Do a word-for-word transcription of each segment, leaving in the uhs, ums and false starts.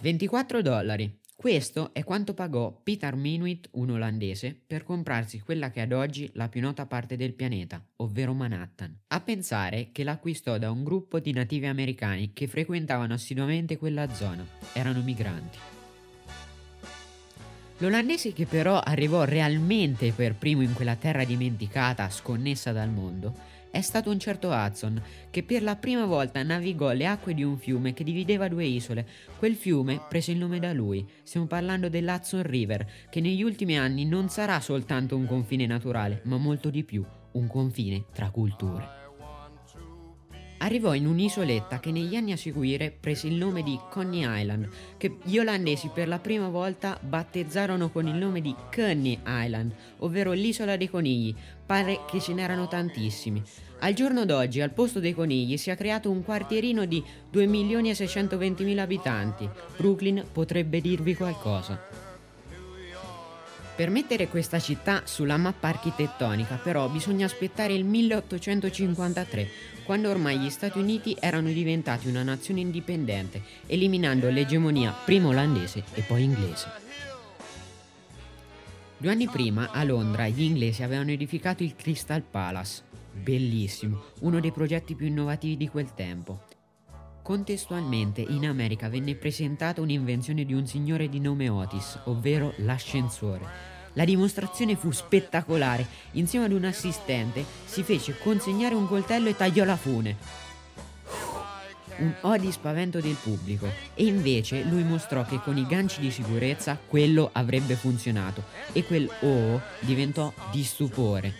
ventiquattro dollari. Questo è quanto pagò Peter Minuit, un olandese, per comprarsi quella che è ad oggi la più nota parte del pianeta, ovvero Manhattan. A pensare che l'acquistò da un gruppo di nativi americani che frequentavano assiduamente quella zona, erano migranti. L'olandese che però arrivò realmente per primo in quella terra dimenticata, sconnessa dal mondo, è stato un certo Hudson, che per la prima volta navigò le acque di un fiume che divideva due isole. Quel fiume prese il nome da lui. Stiamo parlando dell'Hudson River, che negli ultimi anni non sarà soltanto un confine naturale, ma molto di più, un confine tra culture. Arrivò in un'isoletta che negli anni a seguire prese il nome di Coney Island, che gli olandesi per la prima volta battezzarono con il nome di Coney Island, ovvero l'isola dei conigli. Pare che ce n'erano tantissimi. Al giorno d'oggi al posto dei conigli si è creato un quartierino di due milioni seicentoventimila abitanti. Brooklyn potrebbe dirvi qualcosa. Per mettere questa città sulla mappa architettonica però bisogna aspettare il milleottocentocinquantatré, quando ormai gli Stati Uniti erano diventati una nazione indipendente, eliminando l'egemonia prima olandese e poi inglese. Due anni prima, a Londra, gli inglesi avevano edificato il Crystal Palace, bellissimo, uno dei progetti più innovativi di quel tempo. Contestualmente in America venne presentata un'invenzione di un signore di nome Otis, ovvero l'ascensore. La dimostrazione fu spettacolare. Insieme ad un assistente si fece consegnare un coltello e tagliò la fune. Un oh di spavento del pubblico. E invece lui mostrò che con i ganci di sicurezza quello avrebbe funzionato, e quel oh diventò di stupore.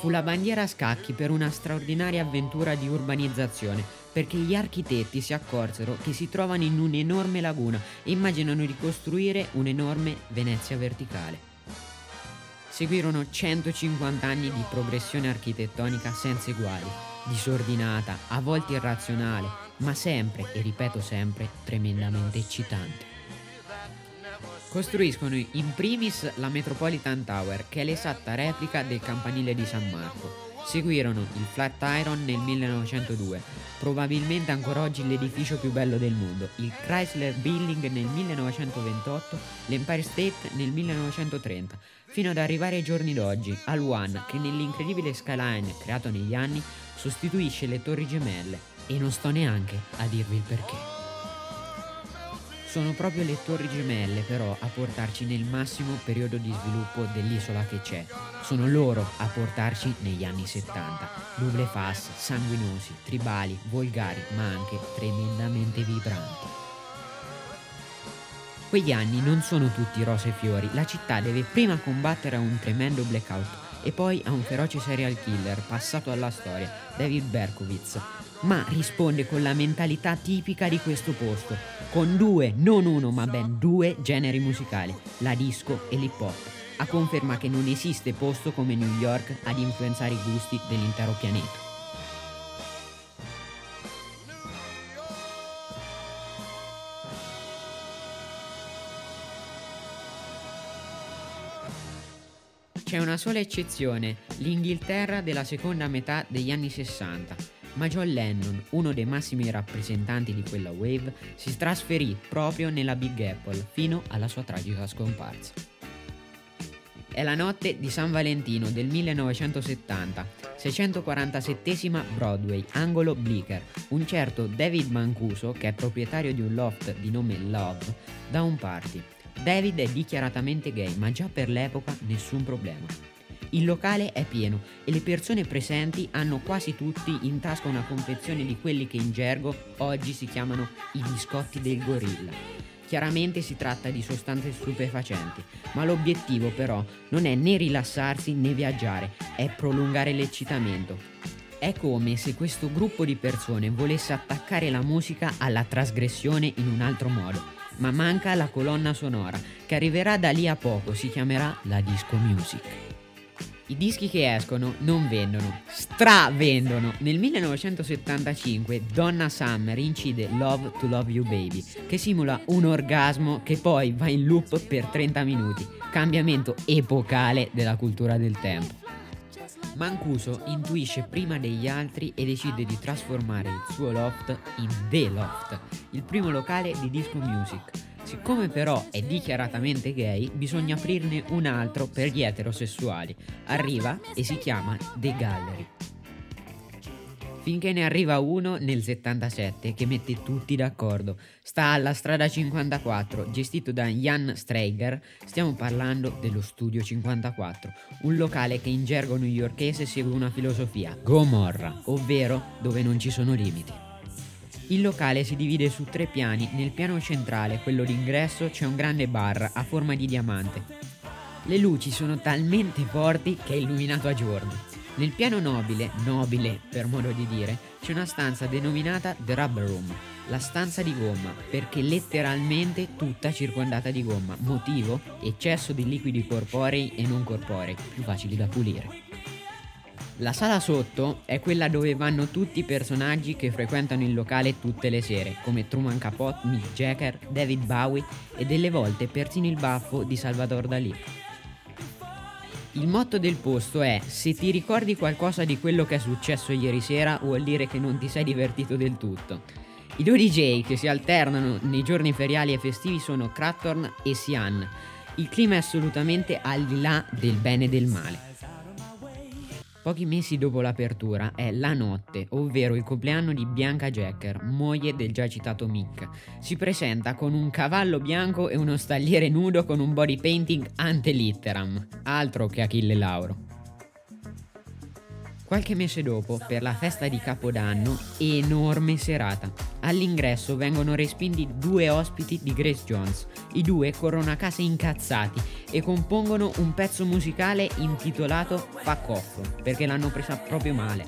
Fu la bandiera a scacchi per una straordinaria avventura di urbanizzazione, perché gli architetti si accorsero che si trovano in un'enorme laguna e immaginano di costruire un'enorme Venezia verticale. Seguirono centocinquanta anni di progressione architettonica senza eguali, disordinata, a volte irrazionale, ma sempre, e ripeto sempre, tremendamente eccitante. Costruiscono in primis la Metropolitan Tower, che è l'esatta replica del campanile di San Marco. Seguirono il Flatiron nel millenovecentodue, probabilmente ancora oggi l'edificio più bello del mondo, il Chrysler Building nel millenovecentoventotto, l'Empire State nel millenovecentotrenta, fino ad arrivare ai giorni d'oggi, al One, che nell'incredibile skyline creato negli anni sostituisce le torri gemelle, e non sto neanche a dirvi il perché. Sono proprio le torri gemelle però a portarci nel massimo periodo di sviluppo dell'isola che c'è. Sono loro a portarci negli anni settanta, nublefasse, sanguinosi, tribali, volgari, ma anche tremendamente vibranti. Quegli anni non sono tutti rose e fiori. La città deve prima combattere a un tremendo blackout e poi a un feroce serial killer passato alla storia, David Berkowitz, ma risponde con la mentalità tipica di questo posto, con due, non uno, ma ben due generi musicali, la disco e l'hip hop, a conferma che non esiste posto come New York ad influenzare i gusti dell'intero pianeta. C'è una sola eccezione, l'Inghilterra della seconda metà degli anni sessanta. Ma John Lennon, uno dei massimi rappresentanti di quella wave, si trasferì proprio nella Big Apple fino alla sua tragica scomparsa. È la notte di San Valentino del millenovecentosettanta, seicentoquarantasettesima Broadway, angolo Bleecker. Un certo David Mancuso, che è proprietario di un loft di nome Love, dà un party. David è dichiaratamente gay, ma già per l'epoca nessun problema. Il locale è pieno e le persone presenti hanno quasi tutti in tasca una confezione di quelli che in gergo oggi si chiamano i biscotti del gorilla. Chiaramente si tratta di sostanze stupefacenti, ma l'obiettivo però non è né rilassarsi né viaggiare, è prolungare l'eccitamento. È come se questo gruppo di persone volesse attaccare la musica alla trasgressione in un altro modo, ma manca la colonna sonora, che arriverà da lì a poco, si chiamerà la disco music. I dischi che escono non vendono, stravendono. Nel millenovecentosettantacinque Donna Summer incide Love to Love You Baby, che simula un orgasmo che poi va in loop per trenta minuti, cambiamento epocale della cultura del tempo. Mancuso intuisce prima degli altri e decide di trasformare il suo loft in The Loft, il primo locale di disco music. Siccome però è dichiaratamente gay, bisogna aprirne un altro per gli eterosessuali. Arriva e si chiama The Gallery. Finché ne arriva uno nel settantasette che mette tutti d'accordo. Sta alla strada cinquantaquattro, gestito da Jan Streiger. Stiamo parlando dello Studio cinquantaquattro, un locale che in gergo newyorkese segue una filosofia, Gomorra, ovvero dove non ci sono limiti. Il locale si divide su tre piani. Nel piano centrale, quello d'ingresso, c'è un grande bar a forma di diamante. Le luci sono talmente forti che è illuminato a giorno. Nel piano nobile, nobile per modo di dire, c'è una stanza denominata The Rubber Room, la stanza di gomma, perché letteralmente tutta circondata di gomma. Motivo? Eccesso di liquidi corporei e non corporei, più facili da pulire. La sala sotto è quella dove vanno tutti i personaggi che frequentano il locale tutte le sere, come Truman Capote, Mick Jagger, David Bowie e delle volte persino il baffo di Salvador Dalí. Il motto del posto è: se ti ricordi qualcosa di quello che è successo ieri sera, vuol dire che non ti sei divertito del tutto. I due D J che si alternano nei giorni feriali e festivi sono Crathorne e Sian. Il clima è assolutamente al di là del bene e del male. Pochi mesi dopo l'apertura è la notte, ovvero il compleanno di Bianca Jagger, moglie del già citato Mick. Si presenta con un cavallo bianco e uno stagliere nudo con un body painting ante litteram, altro che Achille Lauro. Qualche mese dopo, per la festa di Capodanno, enorme serata. All'ingresso vengono respinti due ospiti di Grace Jones. I due corrono a casa incazzati e compongono un pezzo musicale intitolato Fuck Off, perché l'hanno presa proprio male.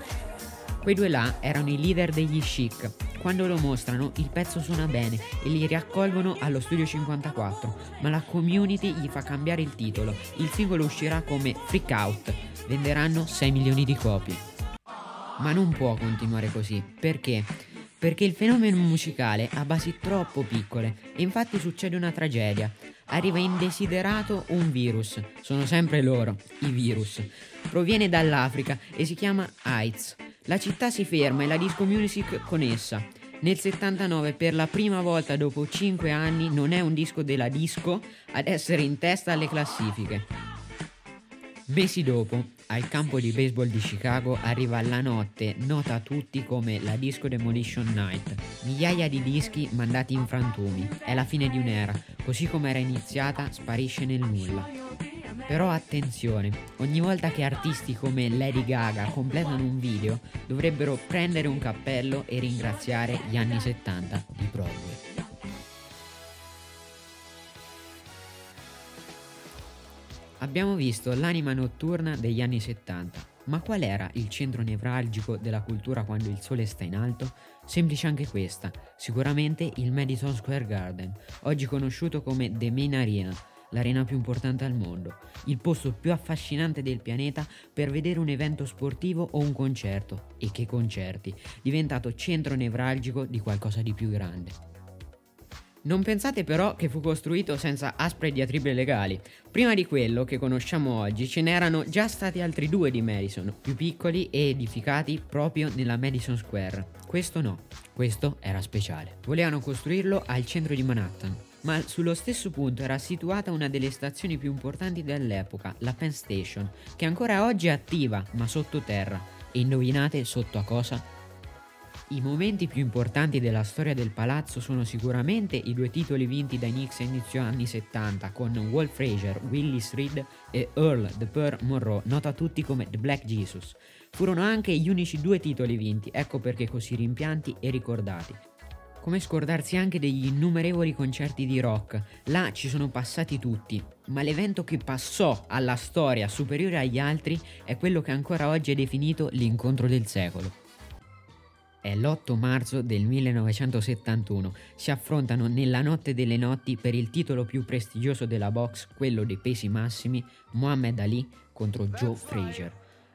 Quei due là erano i leader degli Chic. Quando lo mostrano, il pezzo suona bene e li raccolgono allo Studio cinquantaquattro, ma la community gli fa cambiare il titolo. Il singolo uscirà come Freak Out. Venderanno sei milioni di copie. Ma non può continuare così. Perché? Perché il fenomeno musicale ha basi troppo piccole e infatti succede una tragedia. Arriva indesiderato un virus. Sono sempre loro, i virus. Proviene dall'Africa e si chiama AIDS. La città si ferma e la disco music con essa. Nel settantanove, per la prima volta dopo cinque anni, non è un disco della disco ad essere in testa alle classifiche. Mesi dopo, al campo di baseball di Chicago arriva La Notte, nota a tutti come la Disco Demolition Night. Migliaia di dischi mandati in frantumi. È la fine di un'era, così come era iniziata, sparisce nel nulla. Però attenzione, ogni volta che artisti come Lady Gaga completano un video, dovrebbero prendere un cappello e ringraziare gli anni settanta di Broadway. Abbiamo visto l'anima notturna degli anni settanta, ma qual era il centro nevralgico della cultura quando il sole sta in alto? Semplice anche questa, sicuramente il Madison Square Garden, oggi conosciuto come The Main Arena, l'arena più importante al mondo, il posto più affascinante del pianeta per vedere un evento sportivo o un concerto, e che concerti, diventato centro nevralgico di qualcosa di più grande. Non pensate però che fu costruito senza aspre diatribe legali. Prima di quello che conosciamo oggi ce n'erano già stati altri due di Madison, più piccoli e edificati proprio nella Madison Square. Questo no, questo era speciale. Volevano costruirlo al centro di Manhattan, ma sullo stesso punto era situata una delle stazioni più importanti dell'epoca, la Penn Station, che ancora oggi è attiva, ma sottoterra. E indovinate sotto a cosa? I momenti più importanti della storia del palazzo sono sicuramente i due titoli vinti dai Knicks a inizio anni settanta con Walt Frazier, Willis Reed e Earl the Pearl Monroe, nota a tutti come The Black Jesus. Furono anche gli unici due titoli vinti, ecco perché così rimpianti e ricordati. Come scordarsi anche degli innumerevoli concerti di rock, là ci sono passati tutti, ma l'evento che passò alla storia superiore agli altri è quello che ancora oggi è definito l'incontro del secolo. È l'otto marzo del millenovecentosettantuno, si affrontano nella notte delle notti per il titolo più prestigioso della box, quello dei pesi massimi, Muhammad Ali contro Joe Frazier.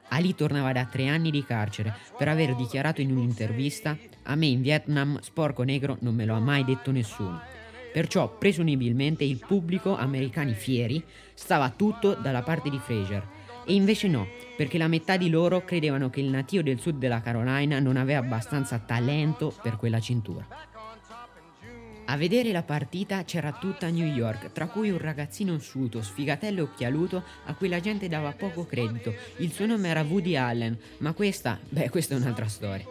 Ali tornava da tre anni di carcere per aver dichiarato in un'intervista: a me in Vietnam sporco negro non me lo ha mai detto nessuno. Perciò presumibilmente il pubblico, americani fieri, stava tutto dalla parte di Frazier. E invece no, perché la metà di loro credevano che il natio del sud della Carolina non aveva abbastanza talento per quella cintura. A vedere la partita c'era tutta New York, tra cui un ragazzino ossuto, sfigatello e occhialuto a cui la gente dava poco credito. Il suo nome era Woody Allen, ma questa, beh, questa è un'altra storia.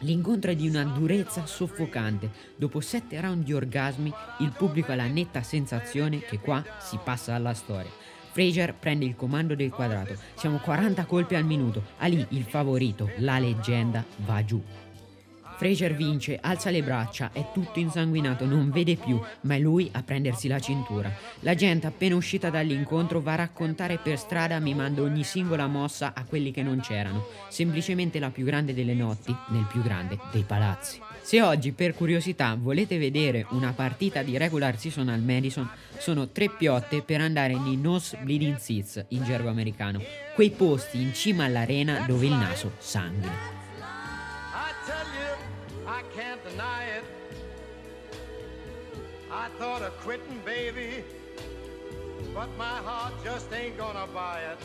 L'incontro è di una durezza soffocante. Dopo sette round di orgasmi, il pubblico ha la netta sensazione che qua si passa alla storia. Frazier prende il comando del quadrato. Siamo quaranta colpi al minuto. Ali, il favorito, la leggenda, va giù. Frazier vince, alza le braccia, è tutto insanguinato, non vede più, ma è lui a prendersi la cintura. La gente appena uscita dall'incontro va a raccontare per strada mimando ogni singola mossa a quelli che non c'erano. Semplicemente la più grande delle notti nel più grande dei palazzi. Se oggi per curiosità volete vedere una partita di regular season al Madison, sono tre piotte per andare nei nosebleeding seats in gergo americano, quei posti in cima all'arena dove il naso sanguina. I can't deny it. I thought of quitting, baby, but my heart just ain't gonna buy it.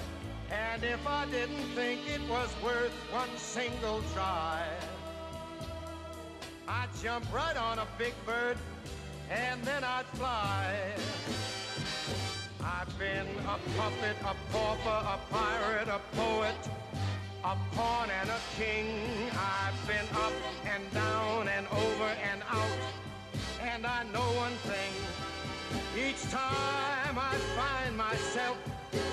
And if I didn't think it was worth one single try, I'd jump right on a big bird and then I'd fly. I've been a puppet, a pauper, a pirate, a poet, a pawn and a king. I've been up and down and over and out, and I know one thing: each time I find myself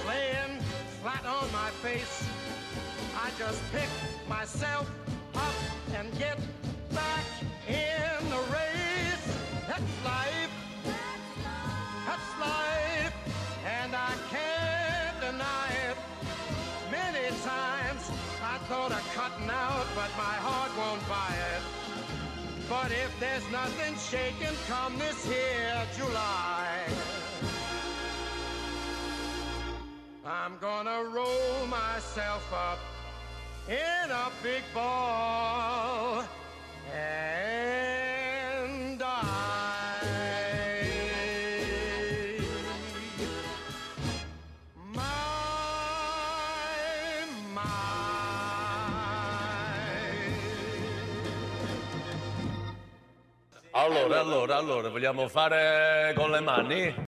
laying flat on my face, I just pick myself up and get back in the race. That's life, that's life, and I can't deny it. Many times I thought of cutting out, but my heart won't buy it. But if there's nothing shaking come this here July, I'm gonna roll myself up in a big ball and die. My Allora, allora, allora, vogliamo fare con le mani?